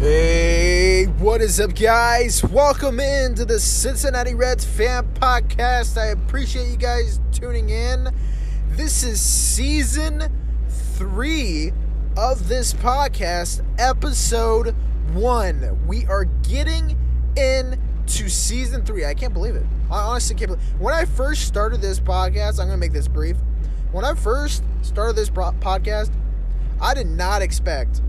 Hey, what is up, guys? Welcome into the Cincinnati Reds Fan Podcast. I appreciate you guys tuning in. This is season 3 of this podcast, episode 1. We are getting into season 3. I can't believe it. I honestly can't believe it. When I first started this podcast, I'm going to make this brief. When I first started this podcast, I did not expect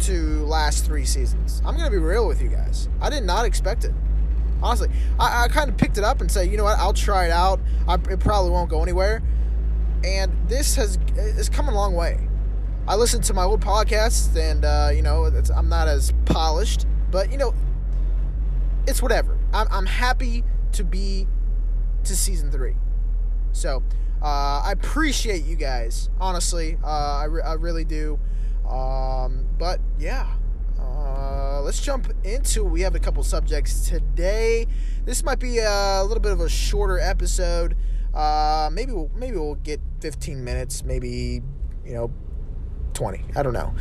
to last 3 seasons. I'm going to be real with you guys. I did not expect it. Honestly, I kind of picked it up and said, you know what, I'll try it out. It probably won't go anywhere. And this has come a long way. I listen to my old podcasts and, I'm not as polished. But, it's whatever. I'm happy to be to season 3. So, I appreciate you guys. Honestly, I really do. Let's jump into, we have a couple subjects today. This might be a little bit of a shorter episode. Maybe we'll get 15 minutes, maybe, 20. I don't know.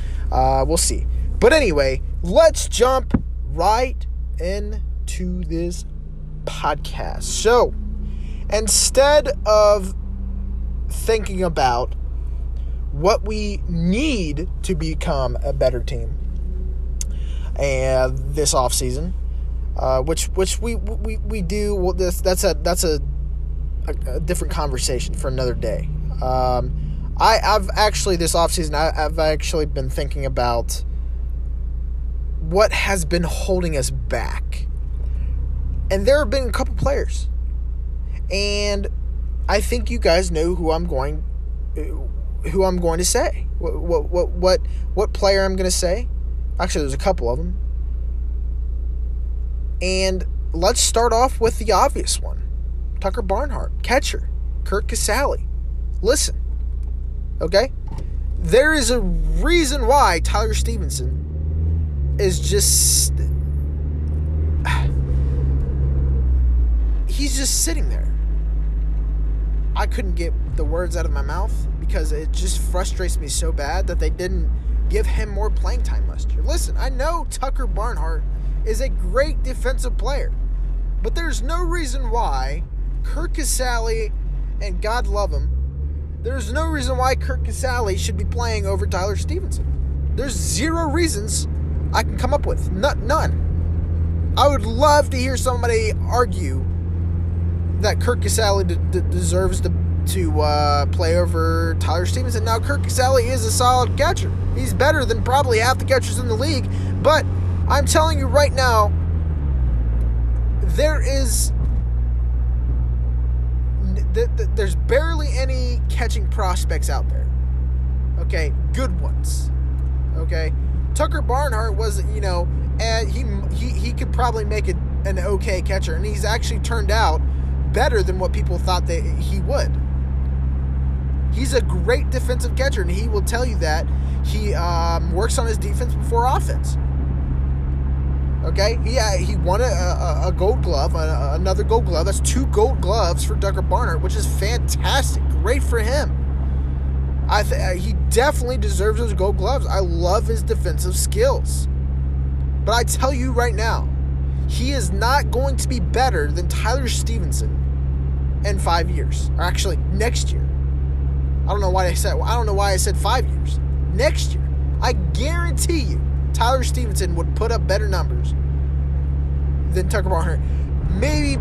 We'll see. But anyway, let's jump right into this podcast. So, instead of thinking about what we need to become a better team and this offseason, which we do, well, that's a different conversation for another day. I've actually been thinking about what has been holding us back. And there have been a couple players. And I think you guys know who I'm going to say. What player I'm going to say. Actually, there's a couple of them. And let's start off with the obvious one. Tucker Barnhart, catcher. Kurt Casali. Listen. Okay? There is a reason why Tyler Stephenson is just... he's just sitting there. I couldn't get the words out of my mouth because it just frustrates me so bad that they didn't give him more playing time last year. Listen, I know Tucker Barnhart is a great defensive player, but there's no reason why Kurt Casali, and God love him, there's no reason why Kurt Casali should be playing over Tyler Stephenson. There's 0 reasons I can come up with. None. I would love to hear somebody argue that Kurt Casali deserves to play over Tyler Stephenson. Now, Kurt Casali is a solid catcher. He's better than probably half the catchers in the league. But I'm telling you right now, there's barely any catching prospects out there. Okay? Good ones. Okay? Tucker Barnhart was, and he could probably make it an okay catcher. And he's actually turned out better than what people thought that he would. He's a great defensive catcher, and he will tell you that. He works on his defense before offense. Okay? He won a gold glove, another gold glove. That's 2 gold gloves for Tucker Barnhart, which is fantastic. Great for him. He definitely deserves those gold gloves. I love his defensive skills. But I tell you right now, he is not going to be better than Tyler Stephenson in 5 years. Or actually, next year. I don't know why I said 5 years. Next year. I guarantee you, Tyler Stephenson would put up better numbers than Tucker Barnhart. Maybe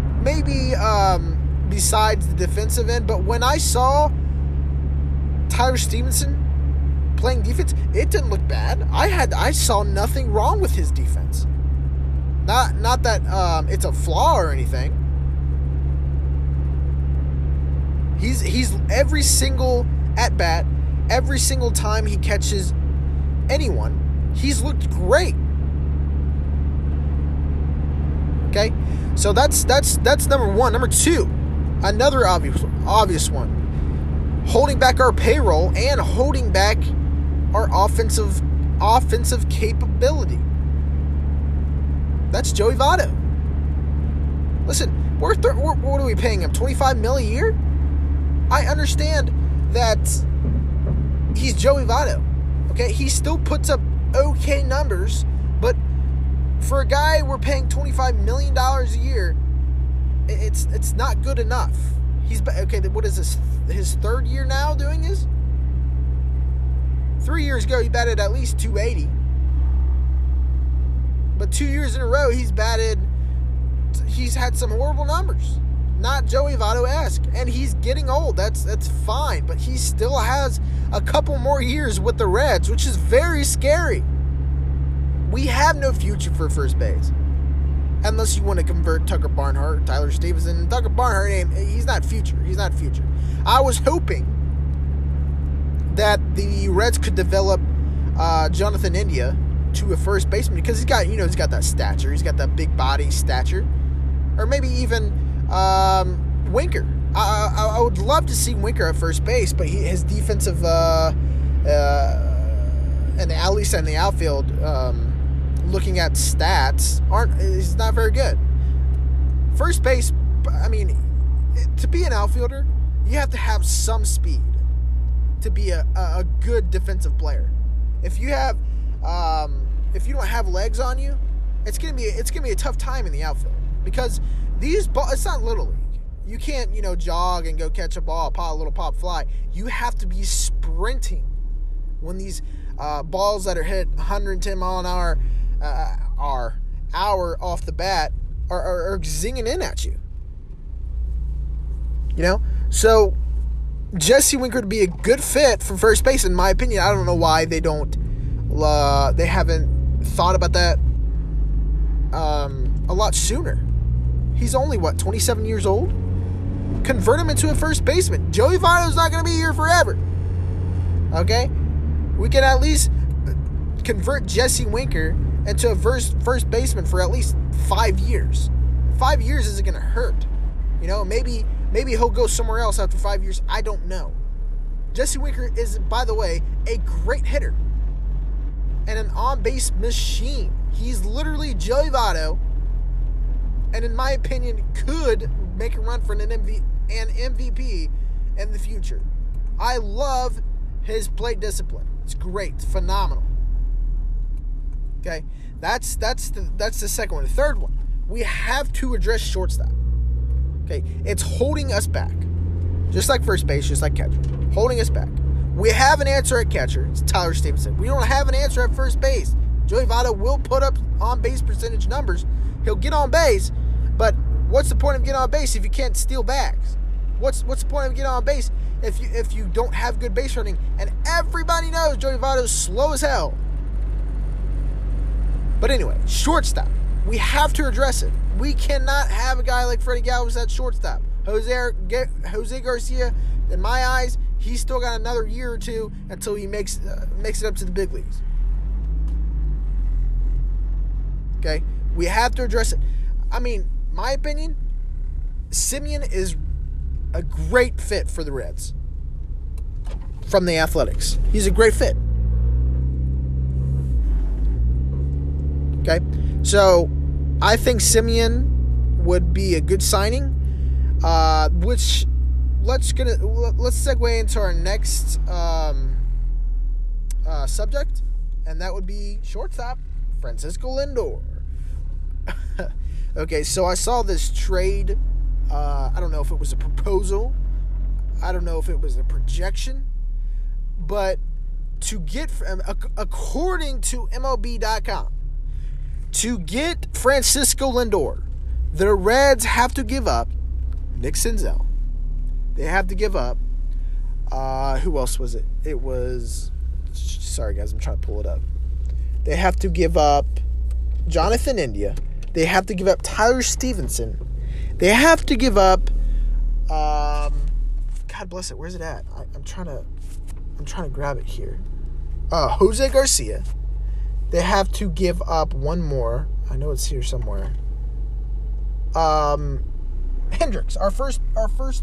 besides the defensive end, but when I saw Tyler Stephenson playing defense, it didn't look bad. I saw nothing wrong with his defense. Not that it's a flaw or anything. He's every single at bat, every single time he catches anyone, he's looked great. Okay, so that's number one. Number two, another obvious one, holding back our payroll and holding back our offensive capability. That's Joey Votto. Listen, What are we paying him? $25 million a year? I understand that he's Joey Votto. Okay, he still puts up okay numbers, but for a guy we're paying $25 million a year, it's not good enough. He's okay. What is this? His third year now doing this? 3 years ago he batted at least 280, but 2 years in a row he's batted. He's had some horrible numbers, not Joey Votto-esque, and he's getting old. That's fine, but he still has a couple more years with the Reds, which is very scary. We have no future for first base, unless you want to convert Tucker Barnhart, Tyler Stephenson. Tucker Barnhart, he's not future. He's not future. I was hoping that the Reds could develop Jonathan India to a first baseman because he's got that stature. He's got that big body stature. Or maybe even Winker. I would love to see Winker at first base, but his defensive and at least in the outfield, looking at stats, is not very good. First base, I mean, to be an outfielder, you have to have some speed to be a good defensive player. If you don't have legs on you, it's gonna be a tough time in the outfield. Because it's not Little League. You can't, jog and go catch a ball, pop fly. You have to be sprinting when these balls that are hit 110 mile an hour off the bat are zinging in at you. So Jesse Winker would be a good fit for first base, in my opinion. I don't know why they haven't thought about that a lot sooner. He's only, 27 years old? Convert him into a first baseman. Joey Votto's not going to be here forever. Okay? We can at least convert Jesse Winker into a first baseman for at least 5 years. 5 years isn't going to hurt. Maybe he'll go somewhere else after 5 years. I don't know. Jesse Winker is, by the way, a great hitter and an on-base machine. He's literally Joey Votto, and in my opinion, could make a run for an MVP in the future. I love his plate discipline. It's great, phenomenal. Okay, that's the second one. The third one, we have to address shortstop. Okay, it's holding us back, just like first base, just like catcher, holding us back. We have an answer at catcher. It's Tyler Stephenson. We don't have an answer at first base. Joey Votto will put up on-base percentage numbers. He'll get on base, but what's the point of getting on base if you can't steal bags? What's the point of getting on base if you don't have good base running? And everybody knows Joey Votto's slow as hell. But anyway, shortstop. We have to address it. We cannot have a guy like Freddy Galvis at shortstop. Jose Garcia, in my eyes, he's still got another year or two until he makes it up to the big leagues. Okay, we have to address it. I mean, my opinion, Semien is a great fit for the Reds from the Athletics. He's a great fit. Okay, so I think Semien would be a good signing, which let's segue into our next subject, and that would be shortstop Francisco Lindor. Okay, so I saw this trade. I don't know if it was a proposal. I don't know if it was a projection. But to get, according to MLB.com, to get Francisco Lindor, the Reds have to give up Nick Senzel. They have to give up, who else was it? It was, sorry guys, I'm trying to pull it up. They have to give up Jonathan India. They have to give up Tyler Stephenson. They have to give up. God bless it. Where's it at? I'm trying to grab it here. Jose Garcia. They have to give up one more. I know it's here somewhere. Hendricks, our first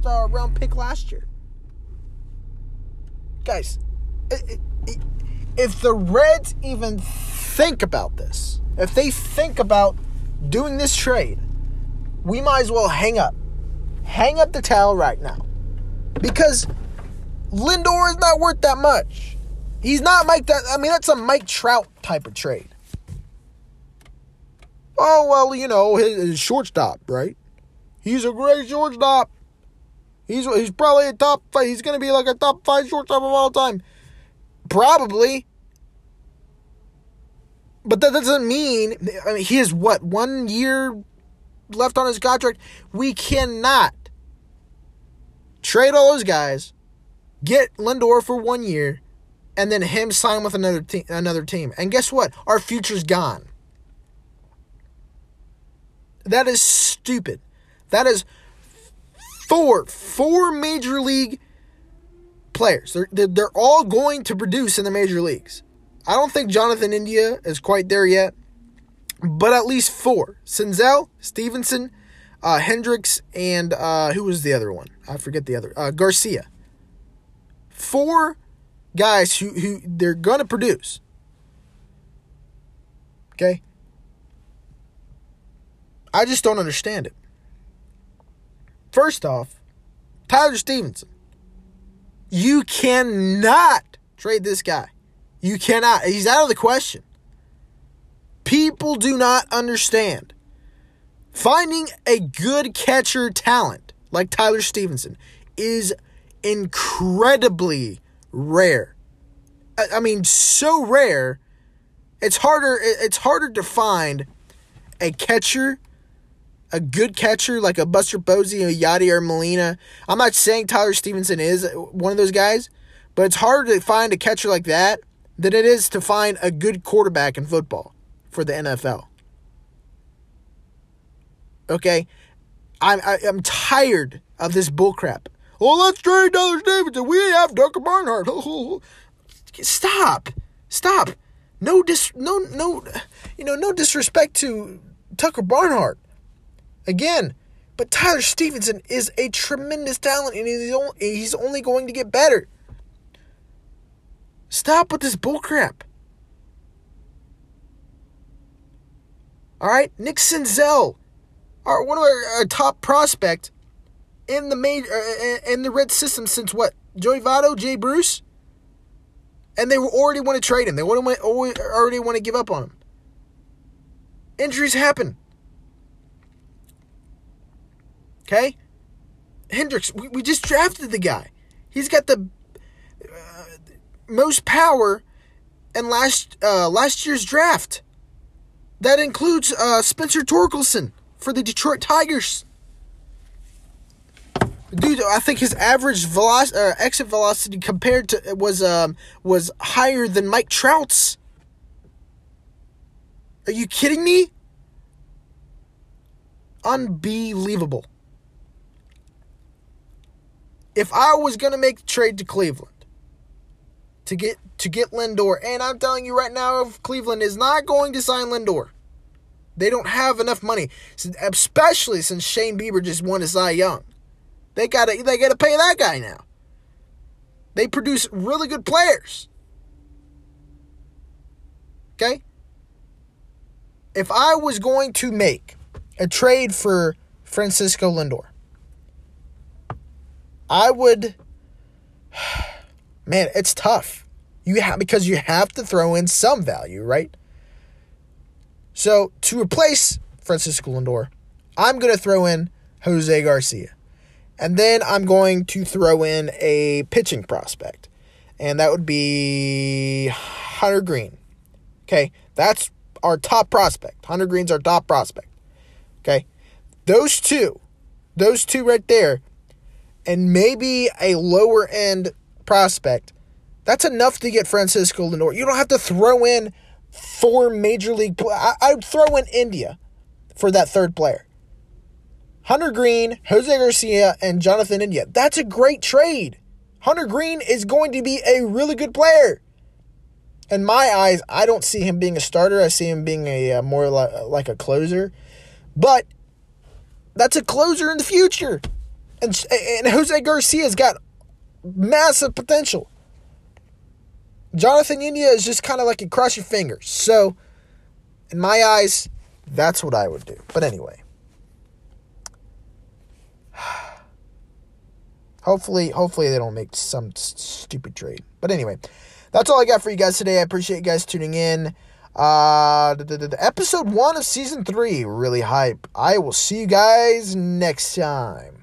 round pick last year. Guys, if the Reds even think about this, if they think about doing this trade, we might as well hang up. Hang up the towel right now. Because Lindor is not worth that much. He's not Mike. That's a Mike Trout type of trade. Oh, well, his shortstop, right? He's a great shortstop. He's probably a top five. He's going to be like a top five shortstop of all time. Probably. But that doesn't mean... he has, 1 year left on his contract? We cannot trade all those guys, get Lindor for 1 year, and then him sign with another team. And guess what? Our future's gone. That is stupid. That is four major league players. They're all going to produce in the major leagues. I don't think Jonathan India is quite there yet, but at least four. Senzel, Stevenson, Hendricks, and who was the other one? I forget the other. Garcia. Four guys who they're going to produce. Okay? I just don't understand it. First off, Tyler Stephenson. You cannot trade this guy. You cannot. He's out of the question. People do not understand. Finding a good catcher talent like Tyler Stephenson is incredibly rare. So rare, it's harder to find a catcher, a good catcher like a Buster Posey, a Yadier Molina. I'm not saying Tyler Stephenson is one of those guys, but it's harder to find a catcher like that than it is to find a good quarterback in football for the NFL. Okay? I'm tired of this bullcrap. Oh, let's trade Tyler Stephenson. We have Tucker Barnhart. Stop. No disrespect to Tucker Barnhart. Again, but Tyler Stephenson is a tremendous talent, and he's only going to get better. Stop with this bullcrap. All right, Nick Senzel, one of our top prospects in the Red system since what? Joey Votto, Jay Bruce, and they already want to trade him. They already want to give up on him. Injuries happen. Okay? Hendricks, we just drafted the guy. He's got the most power in last year's draft. That includes Spencer Torkelson for the Detroit Tigers. Dude, I think his average exit velocity compared to was higher than Mike Trout's. Are you kidding me? Unbelievable. If I was going to make the trade to Cleveland to get Lindor, and I'm telling you right now, if Cleveland is not going to sign Lindor, they don't have enough money, especially since Shane Bieber just won a Cy Young. They gotta pay that guy now. They produce really good players. Okay? If I was going to make a trade for Francisco Lindor, I would... Man, it's tough. Because you have to throw in some value, right? So, to replace Francisco Lindor, I'm going to throw in Jose Garcia. And then I'm going to throw in a pitching prospect. And that would be Hunter Greene. Okay, that's our top prospect. Hunter Greene's our top prospect. Okay, those two right there, and maybe a lower-end prospect, that's enough to get Francisco Lindor. You don't have to throw in four major league players. I would throw in India for that third player. Hunter Greene, Jose Garcia, and Jonathan India. That's a great trade. Hunter Greene is going to be a really good player. In my eyes, I don't see him being a starter. I see him being a more like a closer. But that's a closer in the future. And Jose Garcia's got massive potential. Jonathan India is just kind of like you cross your fingers. So, in my eyes, that's what I would do. But anyway, Hopefully they don't make some stupid trade. But anyway, that's all I got for you guys today. I appreciate you guys tuning in. The episode 1 of season 3, really hype. I will see you guys next time.